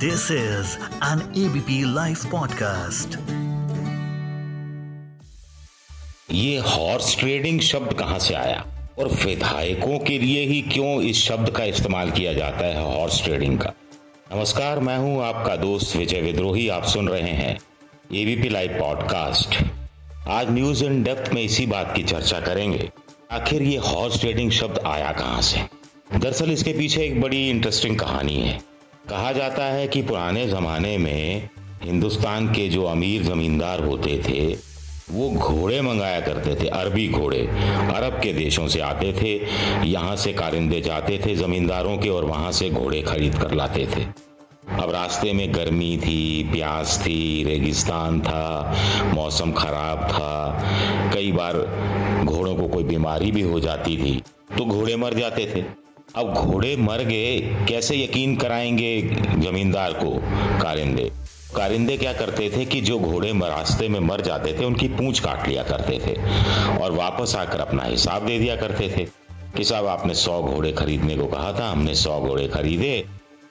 This is an ABP live podcast. ये horse trading शब्द कहां से आया और विधायकों के लिए ही क्यों इस शब्द का इस्तेमाल किया जाता है हॉर्स ट्रेडिंग का। नमस्कार, मैं हूं आपका दोस्त विजय विद्रोही। आप सुन रहे हैं एबीपी लाइव पॉडकास्ट। आज न्यूज इन डेप्थ में इसी बात की चर्चा करेंगे, आखिर ये हॉर्स ट्रेडिंग शब्द आया कहां से। दरअसल इसके पीछे एक बड़ी इंटरेस्टिंग कहानी है। कहा जाता है कि पुराने ज़माने में हिंदुस्तान के जो अमीर ज़मींदार होते थे वो घोड़े मंगाया करते थे। अरबी घोड़े अरब के देशों से आते थे, यहाँ से कारिंदे जाते थे ज़मींदारों के और वहाँ से घोड़े खरीद कर लाते थे। अब रास्ते में गर्मी थी, प्यास थी, रेगिस्तान था, मौसम ख़राब था, कई बार घोड़ों को कोई बीमारी भी हो जाती थी तो घोड़े मर जाते थे। अब घोड़े मर गए, कैसे यकीन कराएंगे जमींदार को कारिंदे। कारिंदे क्या करते थे कि जो घोड़े रास्ते में मर जाते थे उनकी पूंछ काट लिया करते थे और वापस आकर अपना हिसाब दे दिया करते थे कि साहब आपने 100 घोड़े खरीदने को कहा था, हमने 100 घोड़े खरीदे,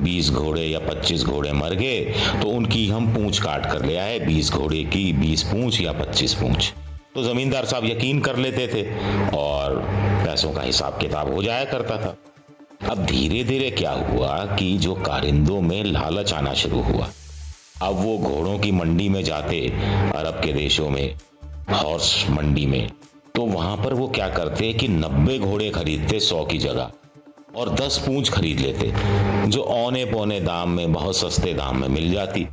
20 घोड़े या 25 घोड़े मर गए तो उनकी हम पूंछ काट कर ले आए, 20 घोड़े की 20 पूंछ या 25 पूंछ। तो जमींदार साहब यकीन कर लेते थे और पैसों का हिसाब किताब हो जाया करता था। अब धीरे धीरे क्या हुआ कि जो कारिंदों में लालच आना शुरू हुआ। अब वो घोड़ों की मंडी में जाते अरब के देशों में, हॉर्स मंडी में, तो वहाँ पर वो क्या करते कि 90 घोड़े खरीदते 100 की जगह और 10 पूंछ खरीद लेते जो औने पौने दाम में, बहुत सस्ते दाम में मिल जाती।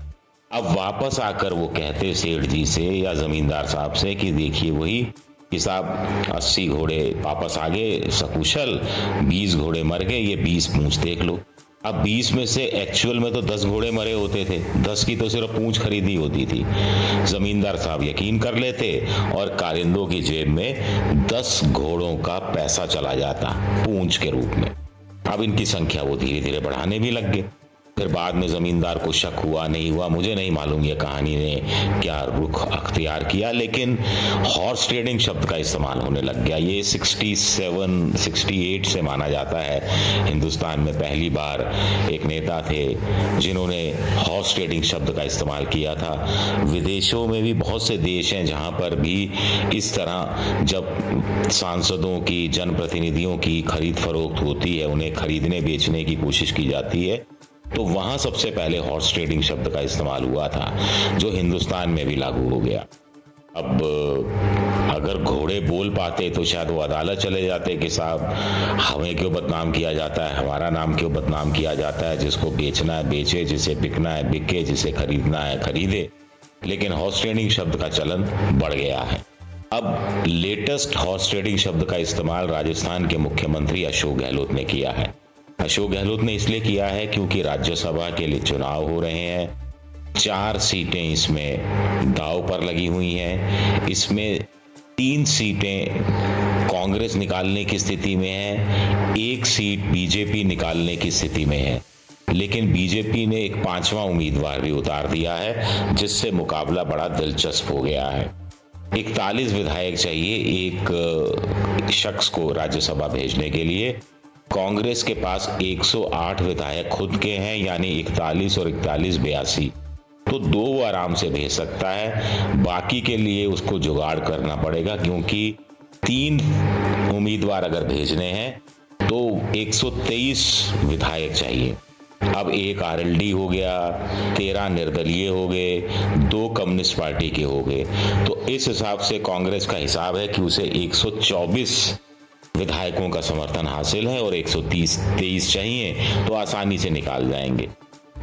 अब वापस आकर वो कहते सेठ जी से या ज़मींदार साहब से कि देखिए वही कि साहब 80 घोड़े वापस आ गए सकुशल, 20 घोड़े मर गए, ये 20 पूंछ देख लो। अब 20 में से एक्चुअल में तो 10 घोड़े मरे होते थे, 10 की तो सिर्फ पूंछ खरीदी होती थी। जमींदार साहब यकीन कर लेते और कारिंदों की जेब में 10 घोड़ों का पैसा चला जाता पूंछ के रूप में। अब इनकी संख्या वो धीरे धीरे बढ़ाने भी लग गए। फिर बाद में ज़मींदार को शक हुआ, नहीं हुआ मुझे नहीं मालूम ये कहानी ने क्या रुख अख्तियार किया, लेकिन हॉर्स ट्रेडिंग शब्द का इस्तेमाल होने लग गया। ये 67-68 से माना जाता है हिंदुस्तान में पहली बार एक नेता थे जिन्होंने हॉर्स ट्रेडिंग शब्द का इस्तेमाल किया था। विदेशों में भी बहुत से देश हैं जहाँ पर भी इस तरह जब सांसदों की, जनप्रतिनिधियों की खरीद फरोख्त होती है, उन्हें खरीदने बेचने की कोशिश की जाती है, तो वहाँ सबसे पहले हॉर्स ट्रेडिंग शब्द का इस्तेमाल हुआ था जो हिंदुस्तान में भी लागू हो गया। अब अगर घोड़े बोल पाते तो शायद वो अदालत चले जाते कि साहब हमें क्यों बदनाम किया जाता है, हमारा नाम क्यों बदनाम किया जाता है, जिसको बेचना है बेचे, जिसे बिकना है बिके, जिसे खरीदना है खरीदे। लेकिन हॉर्स ट्रेडिंग शब्द का चलन बढ़ गया है। अब लेटेस्ट हॉर्स ट्रेडिंग शब्द का इस्तेमाल राजस्थान के मुख्यमंत्री अशोक गहलोत ने किया है। अशोक गहलोत ने इसलिए किया है क्योंकि राज्यसभा के लिए चुनाव हो रहे हैं। 4 सीटें इसमें दाव पर लगी हुई हैं। इसमें 3 सीटें कांग्रेस निकालने की स्थिति में है, 1 सीट बीजेपी निकालने की स्थिति में है, लेकिन बीजेपी ने एक 5वां उम्मीदवार भी उतार दिया है जिससे मुकाबला बड़ा दिलचस्प हो गया है। 41 विधायक चाहिए एक शख्स को राज्यसभा भेजने के लिए। कांग्रेस के पास 108 विधायक खुद के हैं, यानी 41 और 41 82, तो 2 वो आराम से भेज सकता है, बाकी के लिए उसको जुगाड़ करना पड़ेगा क्योंकि 3 उम्मीदवार अगर भेजने हैं तो 123 विधायक चाहिए। अब 1 आरएलडी हो गया, 13 निर्दलीय हो गए, 2 कम्युनिस्ट पार्टी के हो गए, तो इस हिसाब से कांग्रेस का हिसाब है कि उसे 124 विधायकों का समर्थन हासिल है और 123 चाहिए तो आसानी से निकाल जाएंगे।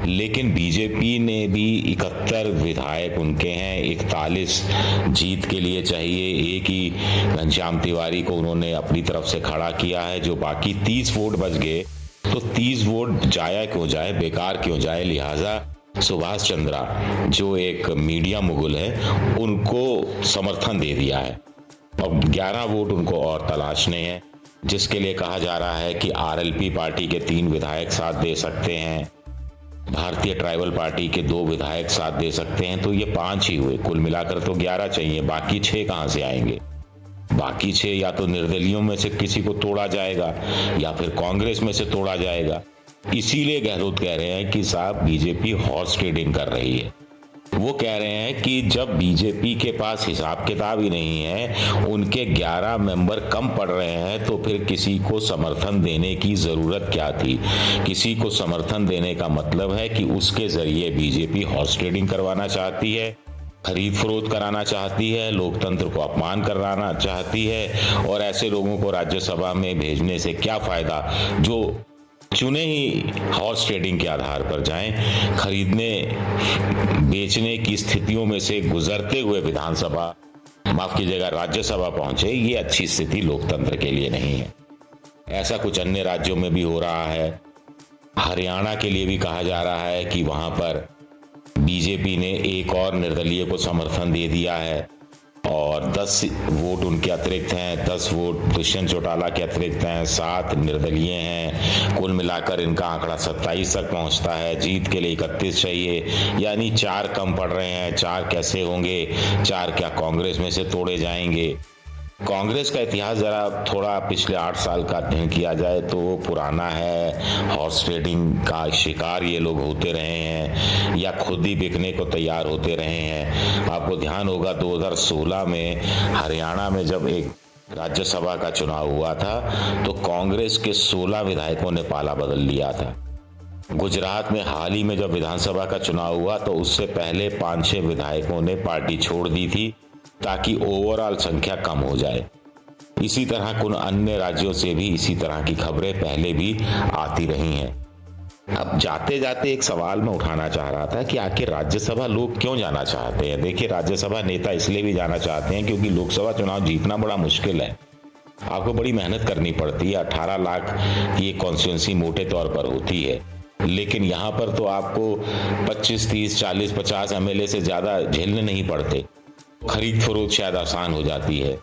लेकिन बीजेपी ने भी 71 विधायक उनके हैं, 41 जीत के लिए चाहिए, 1 ही घनश्याम तिवारी को उन्होंने अपनी तरफ से खड़ा किया है, जो बाकी 30 वोट बच गए। तो 30 वोट जाया क्यों जाए, बेकार क्यों जाए, लिहाजा सुभाष चंद्रा जो एक मीडिया मुगल है उनको समर्थन दे दिया है। अब 11 वोट उनको और तलाशने हैं, जिसके लिए कहा जा रहा है कि आरएलपी पार्टी के 3 विधायक साथ दे सकते हैं, भारतीय ट्राइबल पार्टी के 2 विधायक साथ दे सकते हैं, तो ये 5 ही हुए। कुल मिलाकर तो 11 चाहिए, बाकी 6 कहाँ से आएंगे। बाकी 6 या तो निर्दलियों में से किसी को तोड़ा जाएगा या फिर कांग्रेस में से तोड़ा जाएगा इसीलिए गहलोत कह रहे हैं कि साहब बीजेपी हॉर्स ट्रेडिंग कर रही है। वो कह रहे हैं कि जब बीजेपी के पास हिसाब किताब ही नहीं है, उनके 11 मेंबर कम पड़ रहे हैं, तो फिर किसी को समर्थन देने की ज़रूरत क्या थी। किसी को समर्थन देने का मतलब है कि उसके ज़रिए बीजेपी हॉर्स ट्रेडिंग करवाना चाहती है, खरीद फरोख्त कराना चाहती है, लोकतंत्र को अपमान कराना चाहती है, और ऐसे लोगों को राज्यसभा में भेजने से क्या फ़ायदा जो चुने ही हॉर्स ट्रेडिंग के आधार पर जाएं, खरीदने बेचने की स्थितियों में से गुजरते हुए विधानसभा माफ कीजिएगा राज्यसभा पहुंचे। ये अच्छी स्थिति लोकतंत्र के लिए नहीं है। ऐसा कुछ अन्य राज्यों में भी हो रहा है। हरियाणा के लिए भी कहा जा रहा है कि वहां पर बीजेपी ने एक और निर्दलीय को समर्थन दे दिया है और 10 वोट उनके अतिरिक्त हैं, 10 वोट दुष्यंत चौटाला के अतिरिक्त हैं, 7 निर्दलीय हैं। कुल मिलाकर इनका आंकड़ा 27 तक पहुंचता है। जीत के लिए 31 चाहिए, यानी 4 कम पड़ रहे हैं। 4 कैसे होंगे? 4 क्या कांग्रेस में से तोड़े जाएंगे? कांग्रेस का इतिहास ज़रा थोड़ा पिछले 8 साल का अध्ययन किया जाए तो पुराना है। हॉर्स ट्रेडिंग का शिकार ये लोग होते रहे हैं या खुद ही बिकने को तैयार होते रहे हैं। आपको ध्यान होगा 2016 में हरियाणा में जब एक राज्यसभा का चुनाव हुआ था तो कांग्रेस के 16 विधायकों ने पाला बदल लिया था। गुजरात में हाल ही में जब विधानसभा का चुनाव हुआ तो उससे पहले 5-6 विधायकों ने पार्टी छोड़ दी थी ताकि ओवरऑल संख्या कम हो जाए। इसी तरह कुछ अन्य राज्यों से भी इसी तरह की खबरें पहले भी आती रही हैं। अब जाते जाते एक सवाल मैं उठाना चाह रहा था कि आखिर राज्यसभा लोग क्यों जाना चाहते हैं। देखिए, राज्यसभा नेता इसलिए भी जाना चाहते हैं क्योंकि लोकसभा चुनाव जीतना बड़ा मुश्किल है। आपको बड़ी मेहनत करनी पड़ती है। 18 लाख की एक कॉन्स्टिट्यूंसी मोटे तौर पर होती है, लेकिन यहाँ पर तो आपको 25, 30, 40, 50 MLA से ज़्यादा झेलने नहीं पड़ते। खरीद फरोख्त शायद आसान हो जाती है।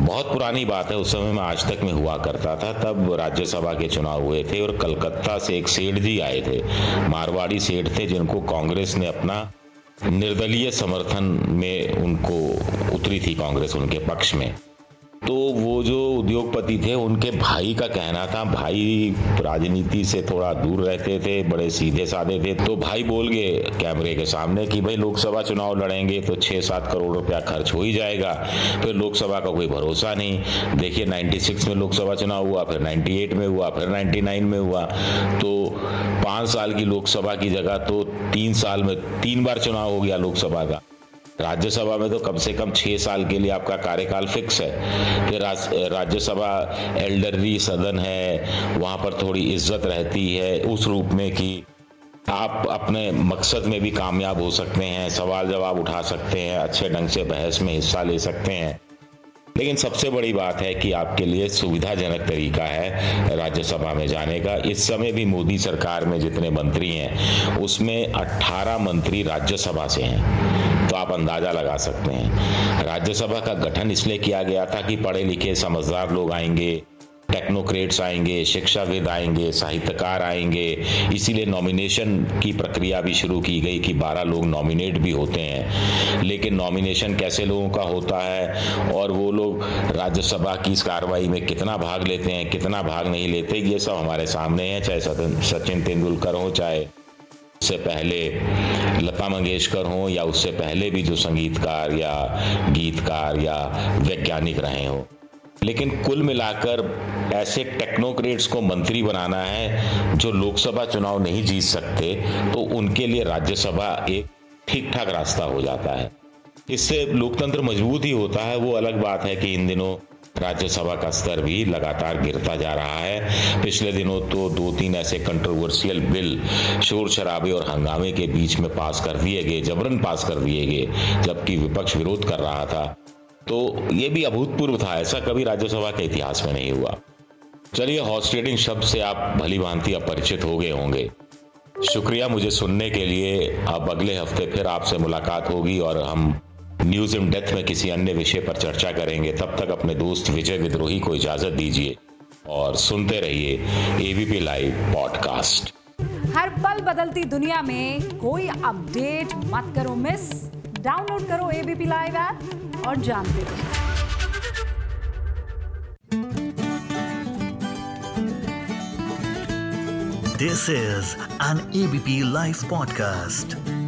बहुत पुरानी बात है, उस समय मैं आज तक में हुआ करता था, तब राज्यसभा के चुनाव हुए थे और कलकत्ता से एक सेठ जी आए थे, मारवाड़ी सेठ थे, जिनको कांग्रेस ने अपना निर्दलीय समर्थन में उनको उतरी थी कांग्रेस उनके पक्ष में। तो वो जो उद्योगपति थे उनके भाई का कहना था, भाई राजनीति से थोड़ा दूर रहते थे, बड़े सीधे साधे थे, तो भाई बोल गए कैमरे के सामने कि भाई लोकसभा चुनाव लड़ेंगे तो 6-7 करोड़ रुपया खर्च हो ही जाएगा, फिर लोकसभा का कोई भरोसा नहीं। देखिए 96 में लोकसभा चुनाव हुआ, फिर 98 में हुआ, फिर 99 में हुआ। तो 5 साल की लोकसभा की जगह तो 3 साल में 3 बार चुनाव हो गया लोकसभा का। राज्यसभा में तो कम से कम 6 साल के लिए आपका कार्यकाल फिक्स है। फिर राज्यसभा एल्डरली सदन है, वहाँ पर थोड़ी इज्जत रहती है उस रूप में कि आप अपने मकसद में भी कामयाब हो सकते हैं, सवाल जवाब उठा सकते हैं, अच्छे ढंग से बहस में हिस्सा ले सकते हैं। लेकिन सबसे बड़ी बात है कि आपके लिए सुविधाजनक तरीका है राज्यसभा में जाने का। इस समय भी मोदी सरकार में जितने मंत्री हैं उसमें 18 मंत्री राज्यसभा से हैं, तो आप अंदाज़ा लगा सकते हैं। राज्यसभा का गठन इसलिए किया गया था कि पढ़े लिखे समझदार लोग आएंगे, टेक्नोक्रेट्स आएंगे, शिक्षाविद आएंगे, साहित्यकार आएंगे। इसीलिए नॉमिनेशन की प्रक्रिया भी शुरू की गई कि 12 लोग नॉमिनेट भी होते हैं, लेकिन नॉमिनेशन कैसे लोगों का होता है और वो लोग राज्यसभा की इस कार्रवाई में कितना भाग लेते हैं, कितना भाग नहीं लेते, ये सब हमारे सामने है। चाहे सचिन तेंदुलकर हो, चाहे उससे पहले लता मंगेशकर हो, या उससे पहले भी जो संगीतकार या गीतकार या वैज्ञानिक रहे हो। लेकिन कुल मिलाकर ऐसे टेक्नोक्रेट्स को मंत्री बनाना है जो लोकसभा चुनाव नहीं जीत सकते, तो उनके लिए राज्यसभा एक ठीक ठाक रास्ता हो जाता है। इससे लोकतंत्र मजबूत ही होता है। वो अलग बात है कि इन दिनों राज्यसभा का स्तर भी लगातार गिरता जा रहा है। पिछले दिनों तो 2-3 ऐसे कंट्रोवर्शियल बिल शोर शराबे और हंगामे के बीच में पास कर दिए गए, जबरन पास कर दिए गए, जबकि विपक्ष विरोध कर रहा था। तो ये भी अभूतपूर्व था, ऐसा कभी राज्यसभा के इतिहास में नहीं हुआ। चलिए, हॉर्स ट्रेडिंग शब्द से आप भली भांति अपरिचित हो गए होंगे। शुक्रिया मुझे सुनने के लिए। अब अगले हफ्ते फिर आपसे मुलाकात होगी और हम न्यूज़ इन डेप्थ में किसी अन्य विषय पर चर्चा करेंगे। तब तक अपने दोस्त विजय विद्रोही को इजाज़त दीजिए और सुनते रहिए ABP लाइव पॉडकास्ट। हर पल बदलती दुनिया में कोई अपडेट मत करो मिस। डाउनलोड करो ABP लाइव ऐप और जानते हैं। This is an ABP live podcast.